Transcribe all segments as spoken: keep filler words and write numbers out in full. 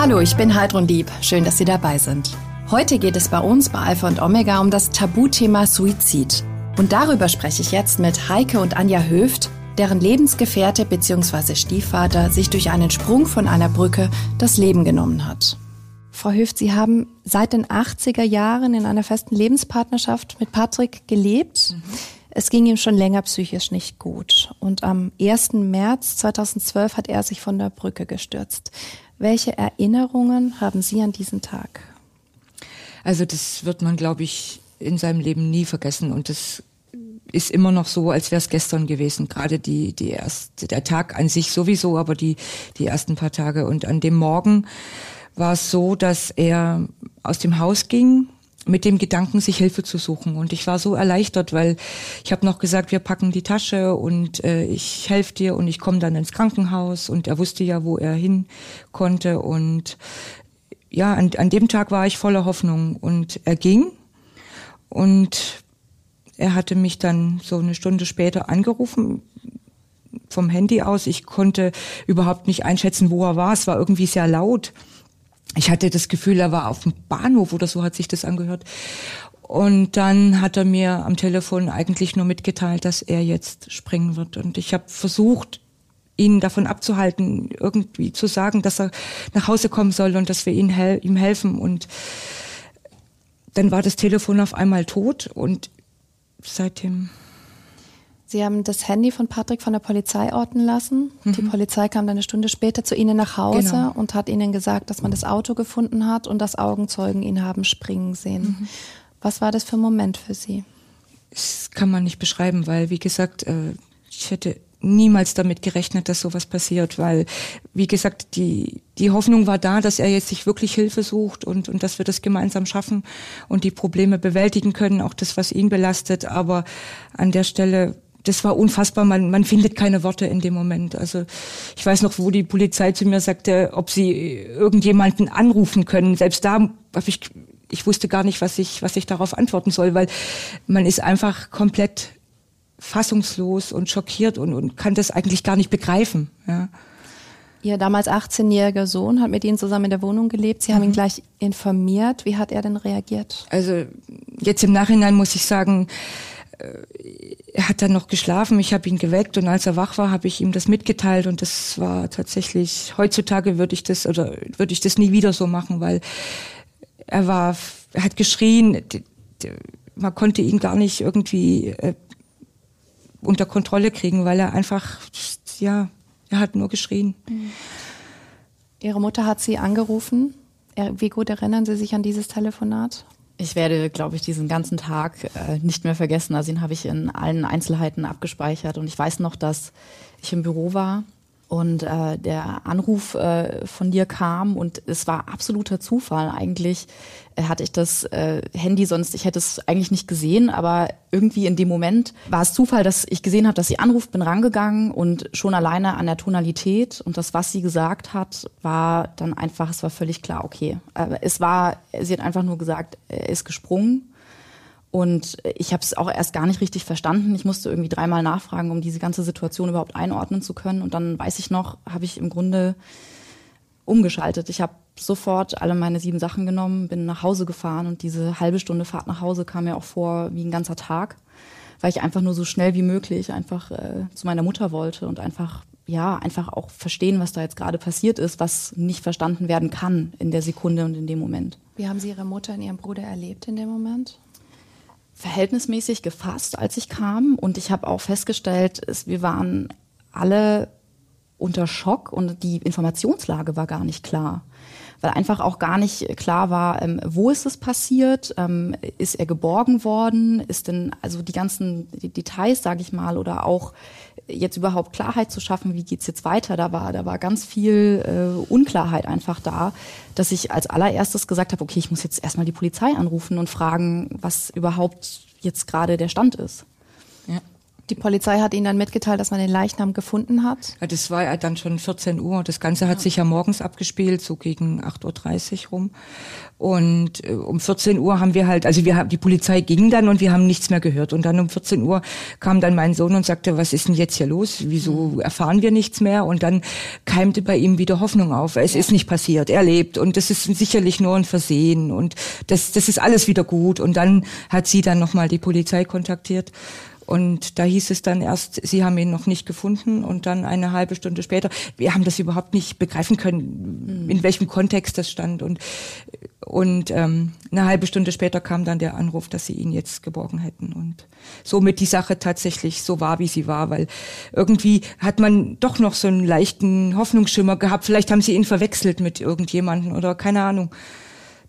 Hallo, ich bin Heidrun Lieb. Schön, dass Sie dabei sind. Heute geht es bei uns bei Alpha und Omega um das Tabuthema Suizid. Und darüber spreche ich jetzt mit Heike und Anja Höft, deren Lebensgefährte bzw. Stiefvater sich durch einen Sprung von einer Brücke das Leben genommen hat. Frau Höft, Sie haben seit den achtziger Jahren in einer festen Lebenspartnerschaft mit Patrick gelebt. Mhm. Es ging ihm schon länger psychisch nicht gut. Und am ersten März zweitausendzwölf hat er sich von der Brücke gestürzt. Welche Erinnerungen haben Sie an diesen Tag? Also das wird man, glaube ich, in seinem Leben nie vergessen. Und das ist immer noch so, als wäre es gestern gewesen. Gerade die, die erste, der Tag an sich sowieso, aber die, die ersten paar Tage. Und an dem Morgen war es so, dass er aus dem Haus ging mit dem Gedanken, sich Hilfe zu suchen. Und ich war so erleichtert, weil ich habe noch gesagt, wir packen die Tasche und äh, ich helfe dir und ich komme dann ins Krankenhaus. Und er wusste ja, wo er hin konnte. Und ja, an, an dem Tag war ich voller Hoffnung. Und er ging und er hatte mich dann so eine Stunde später angerufen vom Handy aus. Ich konnte überhaupt nicht einschätzen, wo er war. Es war irgendwie sehr laut. Ich hatte das Gefühl, er war auf dem Bahnhof oder so, hat sich das angehört. Und dann hat er mir am Telefon eigentlich nur mitgeteilt, dass er jetzt springen wird. Und ich habe versucht, ihn davon abzuhalten, irgendwie zu sagen, dass er nach Hause kommen soll und dass wir ihn hel- ihm helfen. Und dann war das Telefon auf einmal tot und seitdem... Sie haben das Handy von Patrick von der Polizei orten lassen. Mhm. Die Polizei kam dann eine Stunde später zu Ihnen nach Hause, genau, und hat Ihnen gesagt, dass man das Auto gefunden hat und dass Augenzeugen ihn haben springen sehen. Mhm. Was war das für ein Moment für Sie? Das kann man nicht beschreiben, weil, wie gesagt, ich hätte niemals damit gerechnet, dass sowas passiert, weil, wie gesagt, die, die Hoffnung war da, dass er jetzt sich wirklich Hilfe sucht und, und dass wir das gemeinsam schaffen und die Probleme bewältigen können, auch das, was ihn belastet. Aber an der Stelle... Das war unfassbar, man, man findet keine Worte in dem Moment. Also ich weiß noch, wo die Polizei zu mir sagte, ob sie irgendjemanden anrufen können. Selbst da habe ich, ich wusste gar nicht, was ich, was ich darauf antworten soll, weil man ist einfach komplett fassungslos und schockiert und, und kann das eigentlich gar nicht begreifen. Ja. Ihr damals achtzehnjähriger Sohn hat mit Ihnen zusammen in der Wohnung gelebt. Sie haben ihn gleich informiert. Wie hat er denn reagiert? Also jetzt im Nachhinein muss ich sagen, er hat dann noch geschlafen, ich habe ihn geweckt und als er wach war, habe ich ihm das mitgeteilt und das war tatsächlich, heutzutage würde ich das oder würde ich das nie wieder so machen, weil er war, er hat geschrien, man konnte ihn gar nicht irgendwie äh, unter Kontrolle kriegen, weil er einfach, ja, er hat nur geschrien. Mhm. Ihre Mutter hat Sie angerufen. Wie gut erinnern Sie sich an dieses Telefonat? Ich werde, glaube ich, diesen ganzen Tag äh, nicht mehr vergessen. Also ihn habe ich in allen Einzelheiten abgespeichert. Und ich weiß noch, dass ich im Büro war und äh, der Anruf äh, von dir kam. Und es war absoluter Zufall. Eigentlich äh, hatte ich das äh, Handy sonst, ich hätte es eigentlich nicht gesehen. Aber irgendwie in dem Moment war es Zufall, dass ich gesehen habe, dass sie anruft, bin rangegangen. Und schon alleine an der Tonalität und das, was sie gesagt hat, war dann einfach, es war völlig klar, okay. Äh, es war, sie hat einfach nur gesagt, er ist gesprungen. Und ich habe es auch erst gar nicht richtig verstanden. Ich musste irgendwie dreimal nachfragen, um diese ganze Situation überhaupt einordnen zu können. Und dann, weiß ich noch, habe ich im Grunde umgeschaltet. Ich habe sofort alle meine sieben Sachen genommen, bin nach Hause gefahren. Und diese halbe Stunde Fahrt nach Hause kam mir auch vor wie ein ganzer Tag, weil ich einfach nur so schnell wie möglich einfach äh, zu meiner Mutter wollte und einfach, ja, einfach auch verstehen, was da jetzt gerade passiert ist, was nicht verstanden werden kann in der Sekunde und in dem Moment. Wie haben Sie Ihre Mutter und Ihren Bruder erlebt in dem Moment? Verhältnismäßig gefasst, als ich kam. Und ich habe auch festgestellt, es, wir waren alle unter Schock und die Informationslage war gar nicht klar. Weil einfach auch gar nicht klar war, ähm, wo ist es passiert, ähm, ist er geborgen worden, ist denn, also die ganzen Details, sage ich mal, oder auch jetzt überhaupt Klarheit zu schaffen, wie geht's jetzt weiter, da war, da war ganz viel äh, Unklarheit einfach da, dass ich als allererstes gesagt habe, okay, ich muss jetzt erstmal die Polizei anrufen und fragen, was überhaupt jetzt gerade der Stand ist. Ja. die Polizei hat Ihnen dann mitgeteilt, dass man den Leichnam gefunden hat? Ja, das war ja dann schon vierzehn Uhr. Das Ganze hat ja. sich ja morgens abgespielt, so gegen acht Uhr dreißig rum. Und äh, um vierzehn Uhr haben wir halt, also wir haben, die Polizei ging dann und wir haben nichts mehr gehört. Und dann um vierzehn Uhr kam dann mein Sohn und sagte, was ist denn jetzt hier los? Wieso erfahren wir nichts mehr? Und dann keimte bei ihm wieder Hoffnung auf. Es ja. ist nicht passiert, er lebt. Und das ist sicherlich nur ein Versehen. Und das, das ist alles wieder gut. Und dann hat sie dann nochmal die Polizei kontaktiert. Und da hieß es dann erst, sie haben ihn noch nicht gefunden und dann eine halbe Stunde später, wir haben das überhaupt nicht begreifen können, in welchem Kontext das stand. Und, und ähm, eine halbe Stunde später kam dann der Anruf, dass sie ihn jetzt geborgen hätten. Und somit die Sache tatsächlich so war, wie sie war, weil irgendwie hat man doch noch so einen leichten Hoffnungsschimmer gehabt. Vielleicht haben sie ihn verwechselt mit irgendjemandem oder keine Ahnung.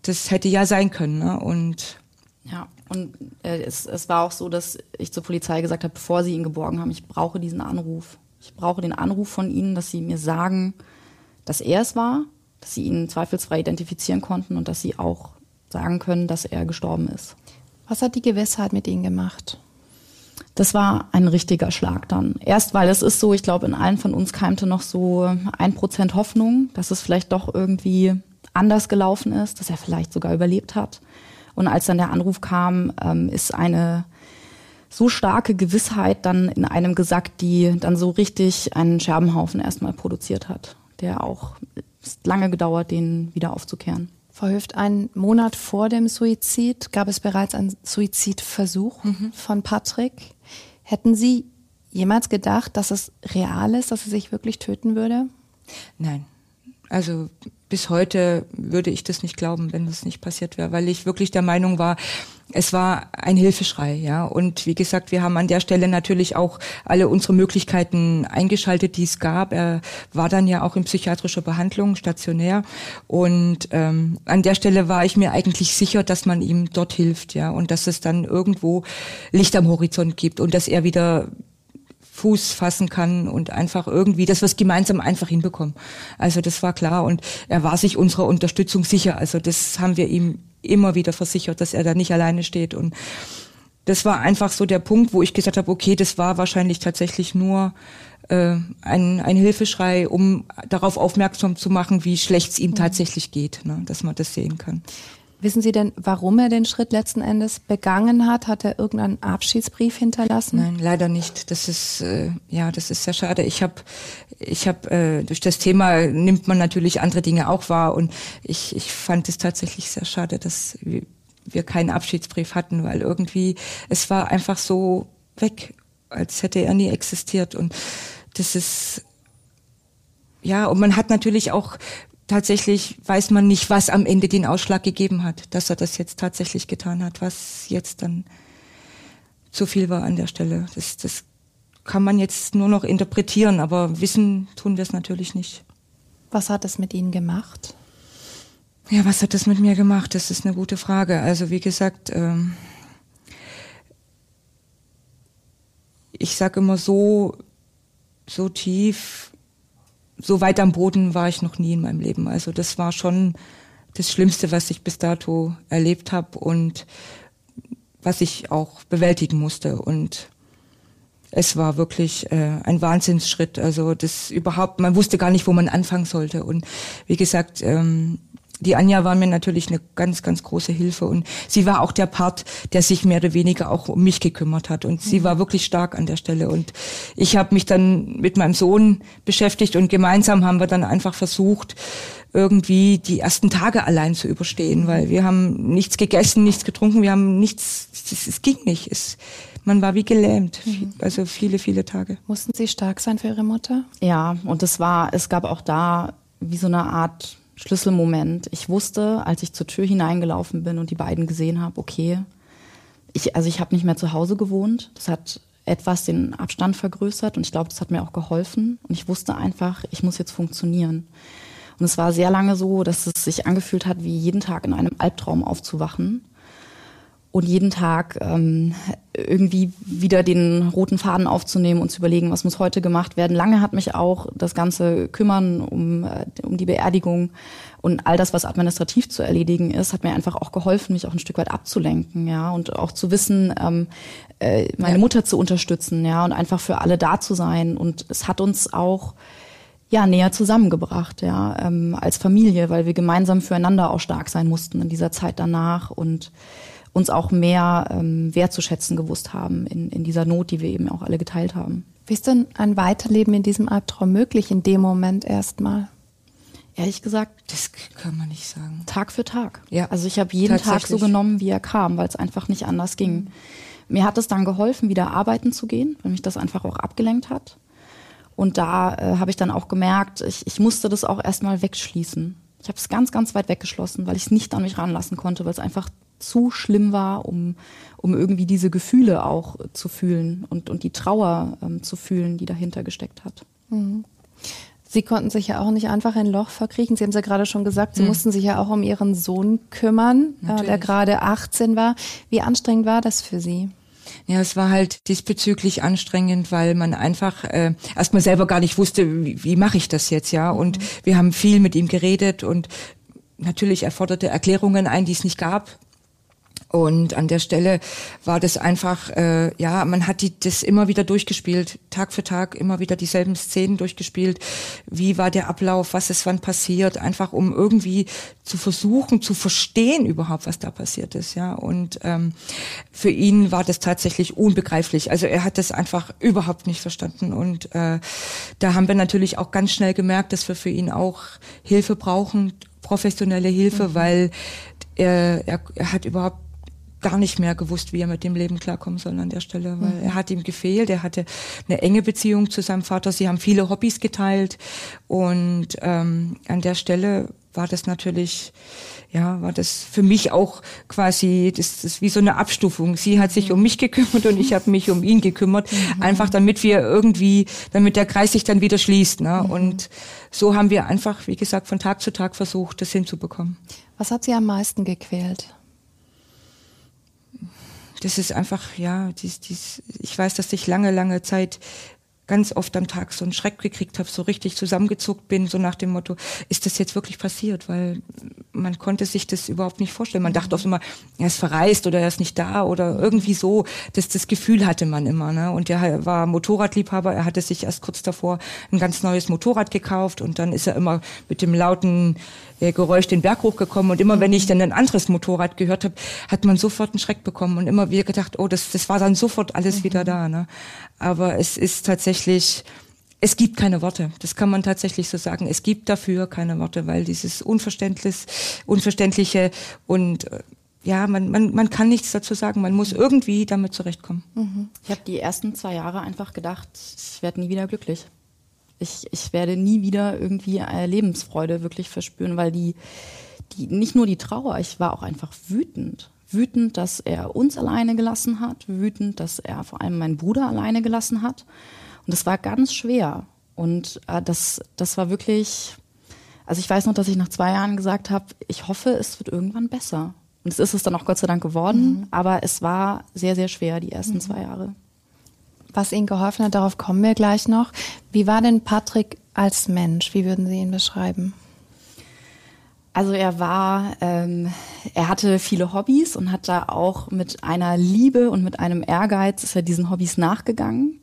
Das hätte ja sein können, ne? Und ja. Und es, es war auch so, dass ich zur Polizei gesagt habe, bevor sie ihn geborgen haben, ich brauche diesen Anruf. Ich brauche den Anruf von ihnen, dass sie mir sagen, dass er es war, dass sie ihn zweifelsfrei identifizieren konnten und dass sie auch sagen können, dass er gestorben ist. Was hat die Gewissheit mit ihnen gemacht? Das war ein richtiger Schlag dann. Erst, weil es ist so, ich glaube, in allen von uns keimte noch so ein Prozent Hoffnung, dass es vielleicht doch irgendwie anders gelaufen ist, dass er vielleicht sogar überlebt hat. Und als dann der Anruf kam, ähm, ist eine so starke Gewissheit dann in einem gesackt, die dann so richtig einen Scherbenhaufen erstmal produziert hat, der auch lange gedauert, den wieder aufzukehren. Frau Höft, einen Monat vor dem Suizid gab es bereits einen Suizidversuch mhm. von Patrick. Hätten Sie jemals gedacht, dass es real ist, dass er sich wirklich töten würde? Nein. Also bis heute würde ich das nicht glauben, wenn das nicht passiert wäre, weil ich wirklich der Meinung war, es war ein Hilfeschrei, ja. Und wie gesagt, wir haben an der Stelle natürlich auch alle unsere Möglichkeiten eingeschaltet, die es gab. Er war dann ja auch in psychiatrischer Behandlung, stationär. Und ähm, an der Stelle war ich mir eigentlich sicher, dass man ihm dort hilft, ja, und dass es dann irgendwo Licht am Horizont gibt und dass er wieder Fuß fassen kann und einfach irgendwie, dass wir es gemeinsam einfach hinbekommen. Also das war klar und er war sich unserer Unterstützung sicher. Also das haben wir ihm immer wieder versichert, dass er da nicht alleine steht. Und das war einfach so der Punkt, wo ich gesagt habe, okay, das war wahrscheinlich tatsächlich nur äh, ein, ein Hilfeschrei, um darauf aufmerksam zu machen, wie schlecht es ihm tatsächlich geht, ne, dass man das sehen kann. Wissen Sie denn, warum er den Schritt letzten Endes begangen hat? Hat er irgendeinen Abschiedsbrief hinterlassen? Nein, leider nicht. Das ist äh, ja, das ist sehr schade. Ich habe, ich habe äh, durch das Thema nimmt man natürlich andere Dinge auch wahr und ich, ich fand es tatsächlich sehr schade, dass wir keinen Abschiedsbrief hatten, weil irgendwie es war einfach so weg, als hätte er nie existiert und das ist ja und man hat natürlich auch tatsächlich weiß man nicht, was am Ende den Ausschlag gegeben hat, dass er das jetzt tatsächlich getan hat, was jetzt dann zu viel war an der Stelle. Das, das kann man jetzt nur noch interpretieren, aber wissen tun wir es natürlich nicht. Was hat es mit Ihnen gemacht? Ja, was hat das mit mir gemacht? Das ist eine gute Frage. Also wie gesagt, ähm ich sage immer so, so tief, so weit am Boden war ich noch nie in meinem Leben. Also das war schon das Schlimmste, was ich bis dato erlebt habe und was ich auch bewältigen musste. Und es war wirklich äh, ein Wahnsinnsschritt. Also das überhaupt, man wusste gar nicht, wo man anfangen sollte. Und wie gesagt, ähm, die Anja war mir natürlich eine ganz, ganz große Hilfe. Und sie war auch der Part, der sich mehr oder weniger auch um mich gekümmert hat. Und sie war wirklich stark an der Stelle. Und ich habe mich dann mit meinem Sohn beschäftigt. Und gemeinsam haben wir dann einfach versucht, irgendwie die ersten Tage allein zu überstehen. Weil wir haben nichts gegessen, nichts getrunken. Wir haben nichts, es, es ging nicht. Es, man war wie gelähmt, also viele, viele Tage. Mussten Sie stark sein für Ihre Mutter? Ja, und es war, es gab auch da wie so eine Art Schlüsselmoment. Ich wusste, als ich zur Tür hineingelaufen bin und die beiden gesehen habe, okay, ich, also ich habe nicht mehr zu Hause gewohnt. Das hat etwas den Abstand vergrößert und ich glaube, das hat mir auch geholfen. Und ich wusste einfach, ich muss jetzt funktionieren. Und es war sehr lange so, dass es sich angefühlt hat, wie jeden Tag in einem Albtraum aufzuwachen. und jeden Tag ähm, irgendwie wieder den roten Faden aufzunehmen und zu überlegen, was muss heute gemacht werden. Lange hat mich auch das ganze Kümmern um, äh, um die Beerdigung und all das, was administrativ zu erledigen ist, hat mir einfach auch geholfen, mich auch ein Stück weit abzulenken, ja, und auch zu wissen, ähm, äh, meine ja. Mutter zu unterstützen, ja, und einfach für alle da zu sein. Und es hat uns auch ja näher zusammengebracht, ja, ähm, als Familie, weil wir gemeinsam füreinander auch stark sein mussten in dieser Zeit danach und uns auch mehr ähm, wertzuschätzen gewusst haben in, in dieser Not, die wir eben auch alle geteilt haben. Wie ist denn ein Weiterleben in diesem Albtraum möglich in dem Moment erstmal? Ehrlich gesagt, das kann man nicht sagen. Tag für Tag. Ja, also ich habe jeden Tag so genommen, wie er kam, weil es einfach nicht anders ging. Mir hat es dann geholfen, wieder arbeiten zu gehen, weil mich das einfach auch abgelenkt hat. Und da äh, habe ich dann auch gemerkt, ich, ich musste das auch erstmal wegschließen. Ich habe es ganz, ganz weit weggeschlossen, weil ich es nicht an mich ranlassen konnte, weil es einfach zu schlimm war, um, um irgendwie diese Gefühle auch zu fühlen und, und die Trauer ähm, zu fühlen, die dahinter gesteckt hat. Mhm. Sie konnten sich ja auch nicht einfach in ein Loch verkriechen. Sie haben es ja gerade schon gesagt, Sie mhm. mussten sich ja auch um Ihren Sohn kümmern, äh, der gerade achtzehn war. Wie anstrengend war das für Sie? Ja, es war halt diesbezüglich anstrengend, weil man einfach äh, erstmal selber gar nicht wusste, wie, wie mache ich das jetzt, ja? Und mhm. wir haben viel mit ihm geredet und natürlich erforderte Erklärungen ein, die es nicht gab. Und an der Stelle war das einfach, äh, ja, man hat die, das immer wieder durchgespielt, Tag für Tag immer wieder dieselben Szenen durchgespielt. Wie war der Ablauf, was ist wann passiert, einfach um irgendwie zu versuchen, zu verstehen überhaupt, was da passiert ist, ja. Und ähm, für ihn war das tatsächlich unbegreiflich. Also er hat das einfach überhaupt nicht verstanden. Und äh, da haben wir natürlich auch ganz schnell gemerkt, dass wir für ihn auch Hilfe brauchen, professionelle Hilfe, mhm. weil er, er, er hat überhaupt gar nicht mehr gewusst, wie er mit dem Leben klarkommen soll an der Stelle, weil mhm. er hat ihm gefehlt, er hatte eine enge Beziehung zu seinem Vater, sie haben viele Hobbys geteilt und ähm, an der Stelle war das natürlich, ja, war das für mich auch quasi, das ist wie so eine Abstufung. Sie hat sich um mich gekümmert und ich habe mich um ihn gekümmert, mhm. einfach damit wir irgendwie, damit der Kreis sich dann wieder schließt, ne? Mhm. Und so haben wir einfach, wie gesagt, von Tag zu Tag versucht, das hinzubekommen. Was hat Sie am meisten gequält? Das ist einfach, ja, dies, dies, ich weiß, dass ich lange, lange Zeit ganz oft am Tag so einen Schreck gekriegt habe, so richtig zusammengezuckt bin, so nach dem Motto, ist das jetzt wirklich passiert? Weil man konnte sich das überhaupt nicht vorstellen. Man dachte oft immer, er ist verreist oder er ist nicht da oder irgendwie so. Das, das Gefühl hatte man immer, ne? Und er war Motorradliebhaber, er hatte sich erst kurz davor ein ganz neues Motorrad gekauft und dann ist er immer mit dem lauten äh, Geräusch den Berg hochgekommen und immer, wenn ich dann ein anderes Motorrad gehört habe, hat man sofort einen Schreck bekommen und immer wieder gedacht, oh, das, das war dann sofort alles mhm. wieder da, ne? Aber es ist tatsächlich, es gibt keine Worte, das kann man tatsächlich so sagen. Es gibt dafür keine Worte, weil dieses Unverständnis, Unverständliche und ja, man, man, man kann nichts dazu sagen, man muss irgendwie damit zurechtkommen. Mhm. Ich habe die ersten zwei Jahre einfach gedacht, ich werde nie wieder glücklich. Ich, ich werde nie wieder irgendwie Lebensfreude wirklich verspüren, weil die, die nicht nur die Trauer, ich war auch einfach wütend. Wütend, dass er uns alleine gelassen hat, wütend, dass er vor allem meinen Bruder alleine gelassen hat. Und das war ganz schwer. Und äh, das, das war wirklich, also ich weiß noch, dass ich nach zwei Jahren gesagt habe, ich hoffe, es wird irgendwann besser. Und es ist es dann auch Gott sei Dank geworden, mhm. aber es war sehr, sehr schwer, die ersten mhm. zwei Jahre. Was Ihnen geholfen hat, darauf kommen wir gleich noch. Wie war denn Patrick als Mensch? Wie würden Sie ihn beschreiben? Also er war, ähm, er hatte viele Hobbys und hat da auch mit einer Liebe und mit einem Ehrgeiz ist er diesen Hobbys nachgegangen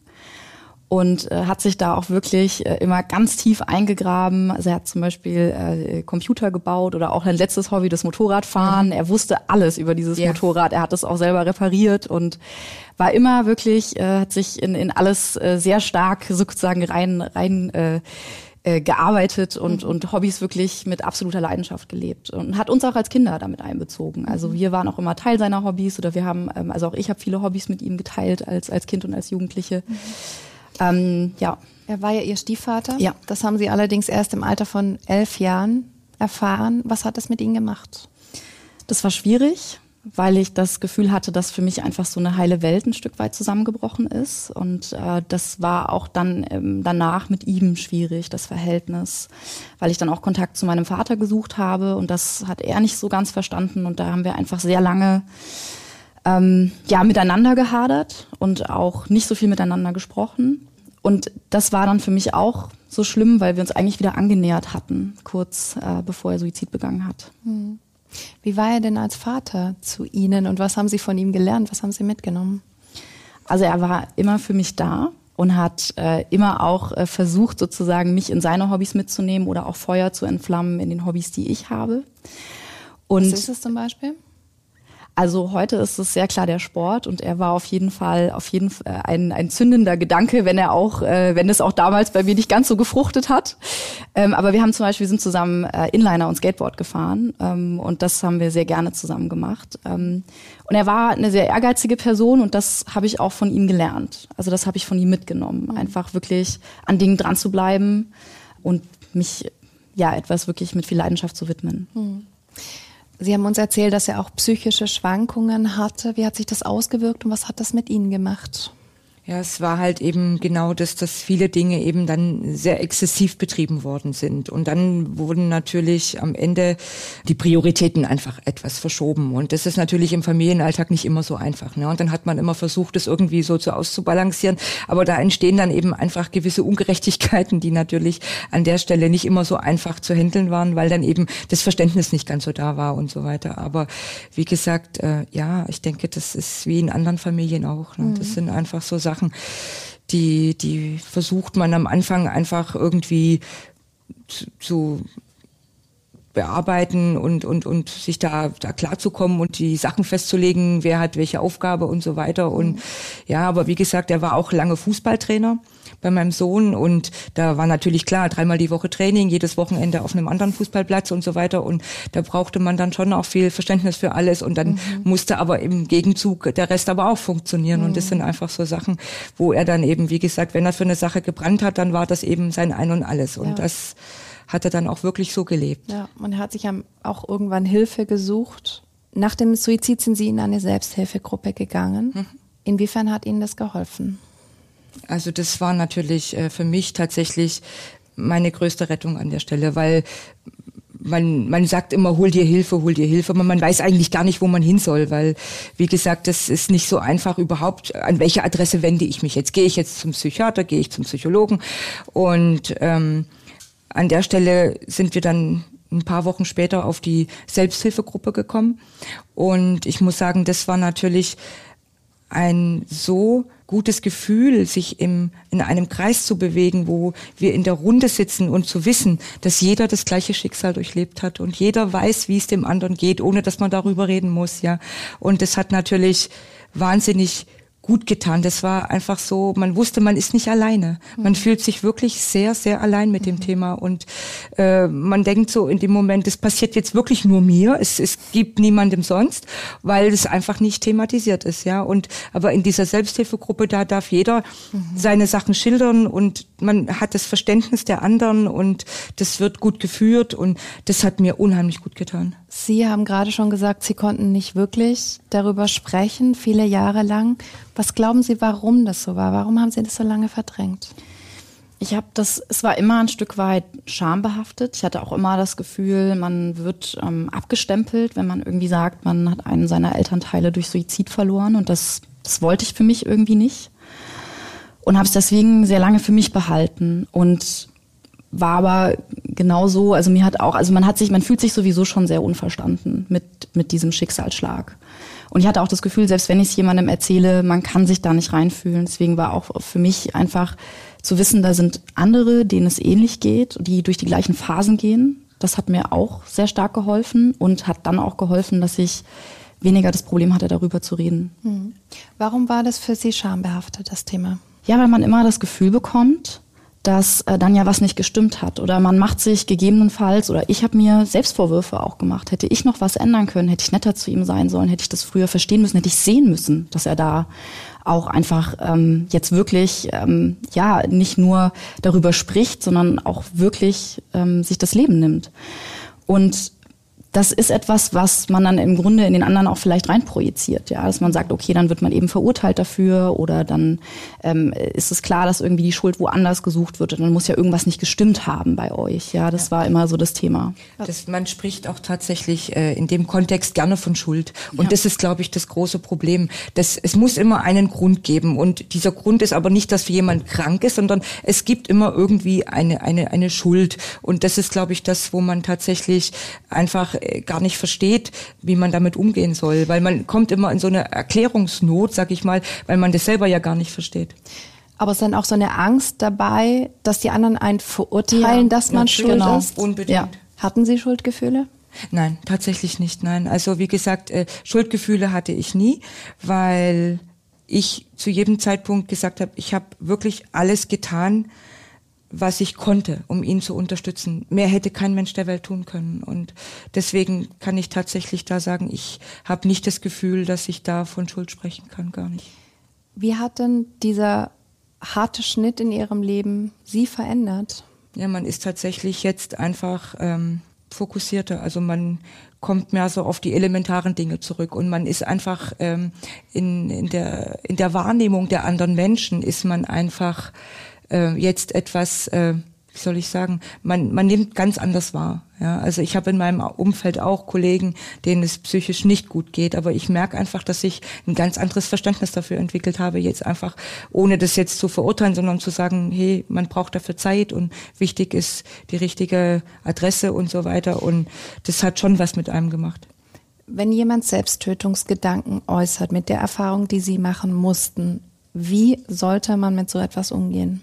und äh, hat sich da auch wirklich äh, immer ganz tief eingegraben. Also er hat zum Beispiel äh, Computer gebaut oder auch sein letztes Hobby, das Motorradfahren. Mhm. Er wusste alles über dieses ja. Motorrad, er hat es auch selber repariert und war immer wirklich, äh, hat sich in, in alles äh, sehr stark sozusagen rein, rein äh, gearbeitet und, mhm. und Hobbys wirklich mit absoluter Leidenschaft gelebt und hat uns auch als Kinder damit einbezogen. Also wir waren auch immer Teil seiner Hobbys oder wir haben, also auch ich habe viele Hobbys mit ihm geteilt als, als Kind und als Jugendliche. Mhm. Ähm, ja. Er war ja Ihr Stiefvater. Ja. Das haben Sie allerdings erst im Alter von elf Jahren erfahren. Was hat das mit Ihnen gemacht? Das war schwierig, weil ich das Gefühl hatte, dass für mich einfach so eine heile Welt ein Stück weit zusammengebrochen ist. Und äh, das war auch dann ähm, danach mit ihm schwierig, das Verhältnis, weil ich dann auch Kontakt zu meinem Vater gesucht habe. Und das hat er nicht so ganz verstanden. Und da haben wir einfach sehr lange ähm, ja, miteinander gehadert und auch nicht so viel miteinander gesprochen. Und das war dann für mich auch so schlimm, weil wir uns eigentlich wieder angenähert hatten, kurz äh, bevor er Suizid begangen hat. Mhm. Wie war er denn als Vater zu Ihnen und was haben Sie von ihm gelernt? Was haben Sie mitgenommen? Also er war immer für mich da und hat äh, immer auch äh, versucht, sozusagen mich in seine Hobbys mitzunehmen oder auch Feuer zu entflammen in den Hobbys, die ich habe. Und was ist es zum Beispiel? Also heute ist es sehr klar der Sport und er war auf jeden Fall auf jeden Fall ein, ein zündender Gedanke, wenn er auch, äh, wenn es auch damals bei mir nicht ganz so gefruchtet hat. Ähm, aber wir haben zum Beispiel, wir sind zusammen äh, Inliner und Skateboard gefahren ähm, und das haben wir sehr gerne zusammen gemacht. Ähm, und er war eine sehr ehrgeizige Person und das habe ich auch von ihm gelernt. Also das habe ich von ihm mitgenommen, mhm. einfach wirklich an Dingen dran zu bleiben und mich ja etwas wirklich mit viel Leidenschaft zu widmen. Mhm. Sie haben uns erzählt, dass er auch psychische Schwankungen hatte. Wie hat sich das ausgewirkt und was hat das mit Ihnen gemacht? Ja, es war halt eben genau das, dass viele Dinge eben dann sehr exzessiv betrieben worden sind. Und dann wurden natürlich am Ende die Prioritäten einfach etwas verschoben. Und das ist natürlich im Familienalltag nicht immer so einfach, ne? Und dann hat man immer versucht, das irgendwie so zu auszubalancieren. Aber da entstehen dann eben einfach gewisse Ungerechtigkeiten, die natürlich an der Stelle nicht immer so einfach zu handeln waren, weil dann eben das Verständnis nicht ganz so da war und so weiter. Aber wie gesagt, äh, ja, ich denke, das ist wie in anderen Familien auch, ne? Das sind einfach so Sachen, die, die versucht man am Anfang einfach irgendwie zu, zu bearbeiten und, und, und sich da, da klarzukommen und die Sachen festzulegen, wer hat welche Aufgabe und so weiter. Und ja, aber wie gesagt, er war auch lange Fußballtrainer bei meinem Sohn und da war natürlich klar, dreimal die Woche Training, jedes Wochenende auf einem anderen Fußballplatz und so weiter und da brauchte man dann schon auch viel Verständnis für alles und dann mhm. musste aber im Gegenzug der Rest aber auch funktionieren mhm. und das sind einfach so Sachen, wo er dann eben, wie gesagt, wenn er für eine Sache gebrannt hat, dann war das eben sein Ein und Alles und ja. das hat er dann auch wirklich so gelebt. Ja, und er hat sich auch irgendwann Hilfe gesucht. Nach dem Suizid sind Sie in eine Selbsthilfegruppe gegangen. Mhm. Inwiefern hat Ihnen das geholfen? Also das war natürlich für mich tatsächlich meine größte Rettung an der Stelle, weil man, man sagt immer, hol dir Hilfe, hol dir Hilfe, aber man weiß eigentlich gar nicht, wo man hin soll, weil, wie gesagt, das ist nicht so einfach überhaupt, an welche Adresse wende ich mich jetzt? Gehe ich jetzt zum Psychiater, gehe ich zum Psychologen? Und ähm, an der Stelle sind wir dann ein paar Wochen später auf die Selbsthilfegruppe gekommen und ich muss sagen, das war natürlich ein so gutes Gefühl, sich im, in einem Kreis zu bewegen, wo wir in der Runde sitzen und zu wissen, dass jeder das gleiche Schicksal durchlebt hat und jeder weiß, wie es dem anderen geht, ohne dass man darüber reden muss, ja. Und das hat natürlich wahnsinnig gut getan. Das war einfach so, man wusste, man ist nicht alleine. Man mhm. fühlt sich wirklich sehr, sehr allein mit dem mhm. Thema und äh, man denkt so in dem Moment, das passiert jetzt wirklich nur mir, es, es gibt niemandem sonst, weil es einfach nicht thematisiert ist, ja. Und aber in dieser Selbsthilfegruppe, da darf jeder mhm. seine Sachen schildern und man hat das Verständnis der anderen und das wird gut geführt und das hat mir unheimlich gut getan. Sie haben gerade schon gesagt, Sie konnten nicht wirklich darüber sprechen, viele Jahre lang. Was glauben Sie, warum das so war? Warum haben Sie das so lange verdrängt? Ich habe das, es war immer ein Stück weit schambehaftet. Ich hatte auch immer das Gefühl, man wird ähm, abgestempelt, wenn man irgendwie sagt, man hat einen seiner Elternteile durch Suizid verloren und das, das wollte ich für mich irgendwie nicht. Und habe es deswegen sehr lange für mich behalten und war aber genauso, also mir hat auch, also man hat sich, man fühlt sich sowieso schon sehr unverstanden mit, mit diesem Schicksalsschlag. Und ich hatte auch das Gefühl, selbst wenn ich es jemandem erzähle, man kann sich da nicht reinfühlen. Deswegen war auch für mich einfach zu wissen, da sind andere, denen es ähnlich geht, die durch die gleichen Phasen gehen. Das hat mir auch sehr stark geholfen und hat dann auch geholfen, dass ich weniger das Problem hatte, darüber zu reden. Hm. Warum war das für Sie schambehaftet, das Thema? Ja, weil man immer das Gefühl bekommt, dass äh, dann ja was nicht gestimmt hat oder man macht sich gegebenenfalls oder ich habe mir Selbstvorwürfe auch gemacht. Hätte ich noch was ändern können, hätte ich netter zu ihm sein sollen, hätte ich das früher verstehen müssen, hätte ich sehen müssen, dass er da auch einfach ähm, jetzt wirklich ähm, ja nicht nur darüber spricht, sondern auch wirklich ähm, sich das Leben nimmt. Und das ist etwas, was man dann im Grunde in den anderen auch vielleicht reinprojiziert, ja, dass man sagt, okay, dann wird man eben verurteilt dafür oder dann ähm, ist es klar, dass irgendwie die Schuld woanders gesucht wird und dann muss ja irgendwas nicht gestimmt haben bei euch, ja, das ja. war immer so das Thema. Das, man spricht auch tatsächlich äh, in dem Kontext gerne von Schuld und ja. das ist, glaube ich, das große Problem. Das, es muss immer einen Grund geben und dieser Grund ist aber nicht, dass für jemand krank ist, sondern es gibt immer irgendwie eine, eine, eine Schuld und das ist, glaube ich, das, wo man tatsächlich einfach gar nicht versteht, wie man damit umgehen soll, weil man kommt immer in so eine Erklärungsnot, sag ich mal, weil man das selber ja gar nicht versteht. Aber es ist dann auch so eine Angst dabei, dass die anderen einen verurteilen, ja, dass man schuld genau, ist? Unbedingt. Ja. Hatten Sie Schuldgefühle? Nein, tatsächlich nicht, nein. Also wie gesagt, Schuldgefühle hatte ich nie, weil ich zu jedem Zeitpunkt gesagt habe, ich habe wirklich alles getan, was ich konnte, um ihn zu unterstützen. Mehr hätte kein Mensch der Welt tun können. Und deswegen kann ich tatsächlich da sagen, ich habe nicht das Gefühl, dass ich da von Schuld sprechen kann, gar nicht. Wie hat denn dieser harte Schnitt in Ihrem Leben Sie verändert? Ja, man ist tatsächlich jetzt einfach ähm, fokussierter. Also man kommt mehr so auf die elementaren Dinge zurück und man ist einfach ähm, in, in, der, in der Wahrnehmung der anderen Menschen ist man einfach jetzt etwas, wie soll ich sagen, man, man nimmt ganz anders wahr. Ja, also ich habe in meinem Umfeld auch Kollegen, denen es psychisch nicht gut geht, aber ich merke einfach, dass ich ein ganz anderes Verständnis dafür entwickelt habe, jetzt einfach, ohne das jetzt zu verurteilen, sondern zu sagen, hey, man braucht dafür Zeit und wichtig ist die richtige Adresse und so weiter und das hat schon was mit einem gemacht. Wenn jemand Selbsttötungsgedanken äußert, mit der Erfahrung, die Sie machen mussten, wie sollte man mit so etwas umgehen?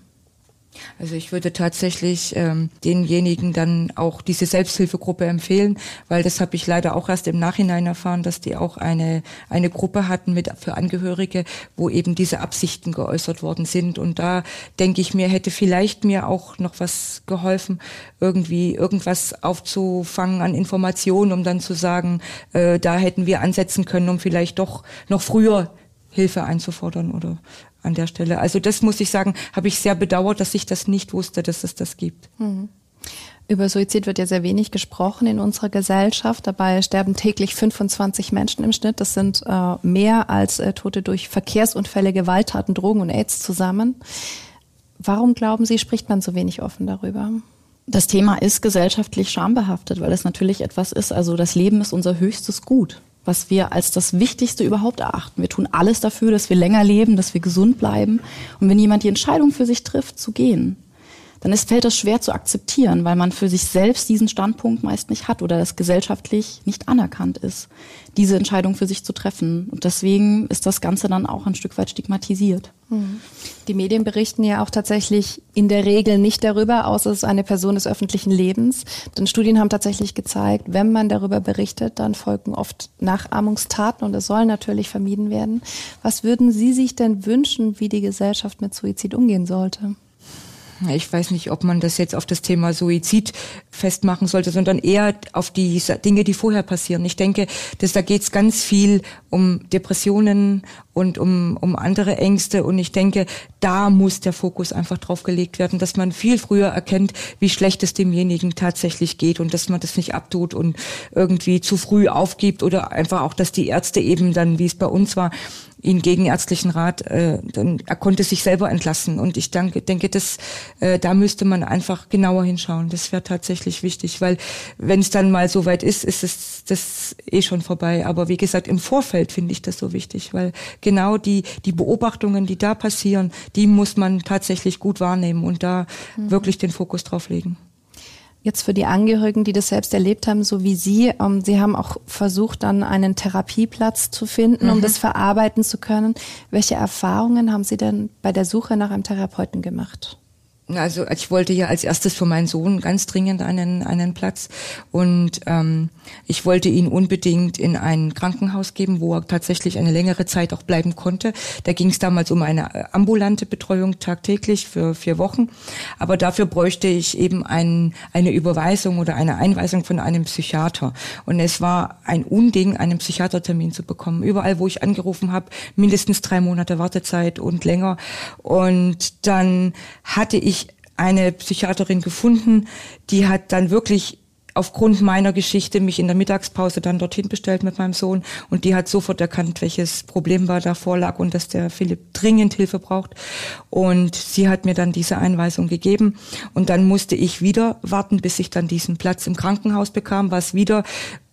Also ich würde tatsächlich ähm, denjenigen dann auch diese Selbsthilfegruppe empfehlen, weil das habe ich leider auch erst im Nachhinein erfahren, dass die auch eine eine Gruppe hatten mit für Angehörige, wo eben diese Absichten geäußert worden sind. Und da denke ich mir, hätte vielleicht mir auch noch was geholfen, irgendwie irgendwas aufzufangen an Informationen, um dann zu sagen, äh, da hätten wir ansetzen können, um vielleicht doch noch früher Hilfe einzufordern oder an der Stelle. Also das muss ich sagen, habe ich sehr bedauert, dass ich das nicht wusste, dass es das gibt. Mhm. Über Suizid wird ja sehr wenig gesprochen in unserer Gesellschaft. Dabei sterben täglich fünfundzwanzig Menschen im Schnitt. Das sind äh, mehr als äh, Tote durch Verkehrsunfälle, Gewalttaten, Drogen und AIDS zusammen. Warum, glauben Sie, spricht man so wenig offen darüber? Das Thema ist gesellschaftlich schambehaftet, weil es natürlich etwas ist. Also das Leben ist unser höchstes Gut, was wir als das Wichtigste überhaupt erachten. Wir tun alles dafür, dass wir länger leben, dass wir gesund bleiben. Und wenn jemand die Entscheidung für sich trifft, zu gehen, dann ist, fällt das schwer zu akzeptieren, weil man für sich selbst diesen Standpunkt meist nicht hat oder das gesellschaftlich nicht anerkannt ist, diese Entscheidung für sich zu treffen. Und deswegen ist das Ganze dann auch ein Stück weit stigmatisiert. Die Medien berichten ja auch tatsächlich in der Regel nicht darüber, außer es ist eine Person des öffentlichen Lebens. Denn Studien haben tatsächlich gezeigt, wenn man darüber berichtet, dann folgen oft Nachahmungstaten und das soll natürlich vermieden werden. Was würden Sie sich denn wünschen, wie die Gesellschaft mit Suizid umgehen sollte? Ich weiß nicht, ob man das jetzt auf das Thema Suizid festmachen sollte, sondern eher auf die Dinge, die vorher passieren. Ich denke, dass da geht es ganz viel um Depressionen und um, um andere Ängste. Und ich denke, da muss der Fokus einfach drauf gelegt werden, dass man viel früher erkennt, wie schlecht es demjenigen tatsächlich geht und dass man das nicht abtut und irgendwie zu früh aufgibt oder einfach auch, dass die Ärzte eben dann, wie es bei uns war, ihn gegen ärztlichen Rat, äh, dann, er konnte sich selber entlassen. Und ich denke, denke das, äh, da müsste man einfach genauer hinschauen. Das wäre tatsächlich wichtig, weil wenn es dann mal so weit ist, ist es das eh schon vorbei. Aber wie gesagt, im Vorfeld finde ich das so wichtig, weil genau die die Beobachtungen, die da passieren, die muss man tatsächlich gut wahrnehmen und da mhm. wirklich den Fokus drauf legen. Jetzt für die Angehörigen, die das selbst erlebt haben, so wie Sie, ähm, Sie haben auch versucht, dann einen Therapieplatz zu finden, mhm. um das verarbeiten zu können. Welche Erfahrungen haben Sie denn bei der Suche nach einem Therapeuten gemacht? Also ich wollte ja als erstes für meinen Sohn ganz dringend einen einen Platz und ähm, ich wollte ihn unbedingt in ein Krankenhaus geben, wo er tatsächlich eine längere Zeit auch bleiben konnte. Da ging es damals um eine ambulante Betreuung tagtäglich für vier Wochen, aber dafür bräuchte ich eben ein, eine Überweisung oder eine Einweisung von einem Psychiater und es war ein Unding, einen Psychiatertermin zu bekommen. Überall, wo ich angerufen habe, mindestens drei Monate Wartezeit und länger und dann hatte ich eine Psychiaterin gefunden, die hat dann wirklich aufgrund meiner Geschichte mich in der Mittagspause dann dorthin bestellt mit meinem Sohn. Und die hat sofort erkannt, welches Problem da vorlag und dass der Philipp dringend Hilfe braucht. Und sie hat mir dann diese Einweisung gegeben. Und dann musste ich wieder warten, bis ich dann diesen Platz im Krankenhaus bekam, was wieder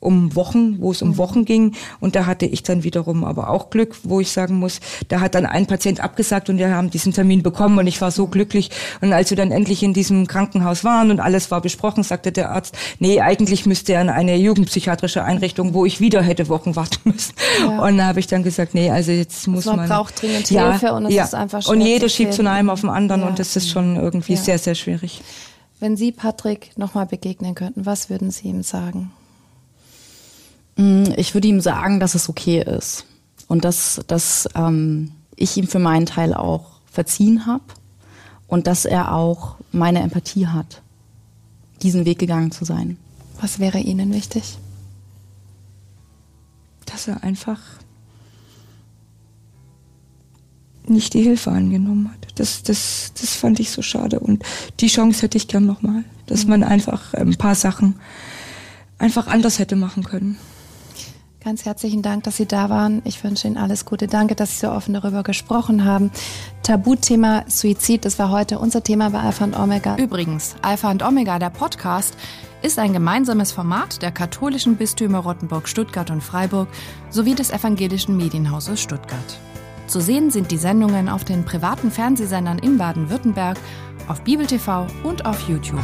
um Wochen, wo es um Wochen ging. Und da hatte ich dann wiederum aber auch Glück, wo ich sagen muss, da hat dann ein Patient abgesagt und wir haben diesen Termin bekommen und ich war so glücklich. Und als wir dann endlich in diesem Krankenhaus waren und alles war besprochen, sagte der Arzt, nee, eigentlich müsste er in eine jugendpsychiatrische Einrichtung, wo ich wieder hätte Wochen warten müssen. Ja. Und da habe ich dann gesagt, nee, also jetzt muss also man... Man braucht dringend ja, Hilfe und es ja. ist einfach schwierig. Und jeder schiebt von einem auf den anderen ja. und das ist schon irgendwie ja. sehr, sehr schwierig. Wenn Sie Patrick nochmal begegnen könnten, was würden Sie ihm sagen? Ich würde ihm sagen, dass es okay ist und dass, dass ähm, ich ihm für meinen Teil auch verziehen habe und dass er auch meine Empathie hat, diesen Weg gegangen zu sein. Was wäre Ihnen wichtig? Dass er einfach nicht die Hilfe angenommen hat. Das, das, das fand ich so schade und die Chance hätte ich gern nochmal, dass man einfach ein paar Sachen einfach anders hätte machen können. Ganz herzlichen Dank, dass Sie da waren. Ich wünsche Ihnen alles Gute. Danke, dass Sie so offen darüber gesprochen haben. Tabuthema Suizid, das war heute unser Thema bei Alpha und Omega. Übrigens, Alpha und Omega, der Podcast, ist ein gemeinsames Format der katholischen Bistümer Rottenburg, Stuttgart und Freiburg sowie des evangelischen Medienhauses Stuttgart. Zu sehen sind die Sendungen auf den privaten Fernsehsendern in Baden-Württemberg, auf Bibel T V und auf YouTube.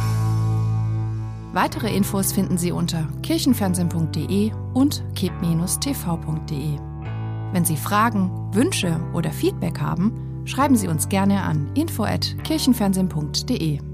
Weitere Infos finden Sie unter kirchenfernsehen punkt de und keb dash t v punkt de. Wenn Sie Fragen, Wünsche oder Feedback haben, schreiben Sie uns gerne an info at kirchenfernsehen punkt de.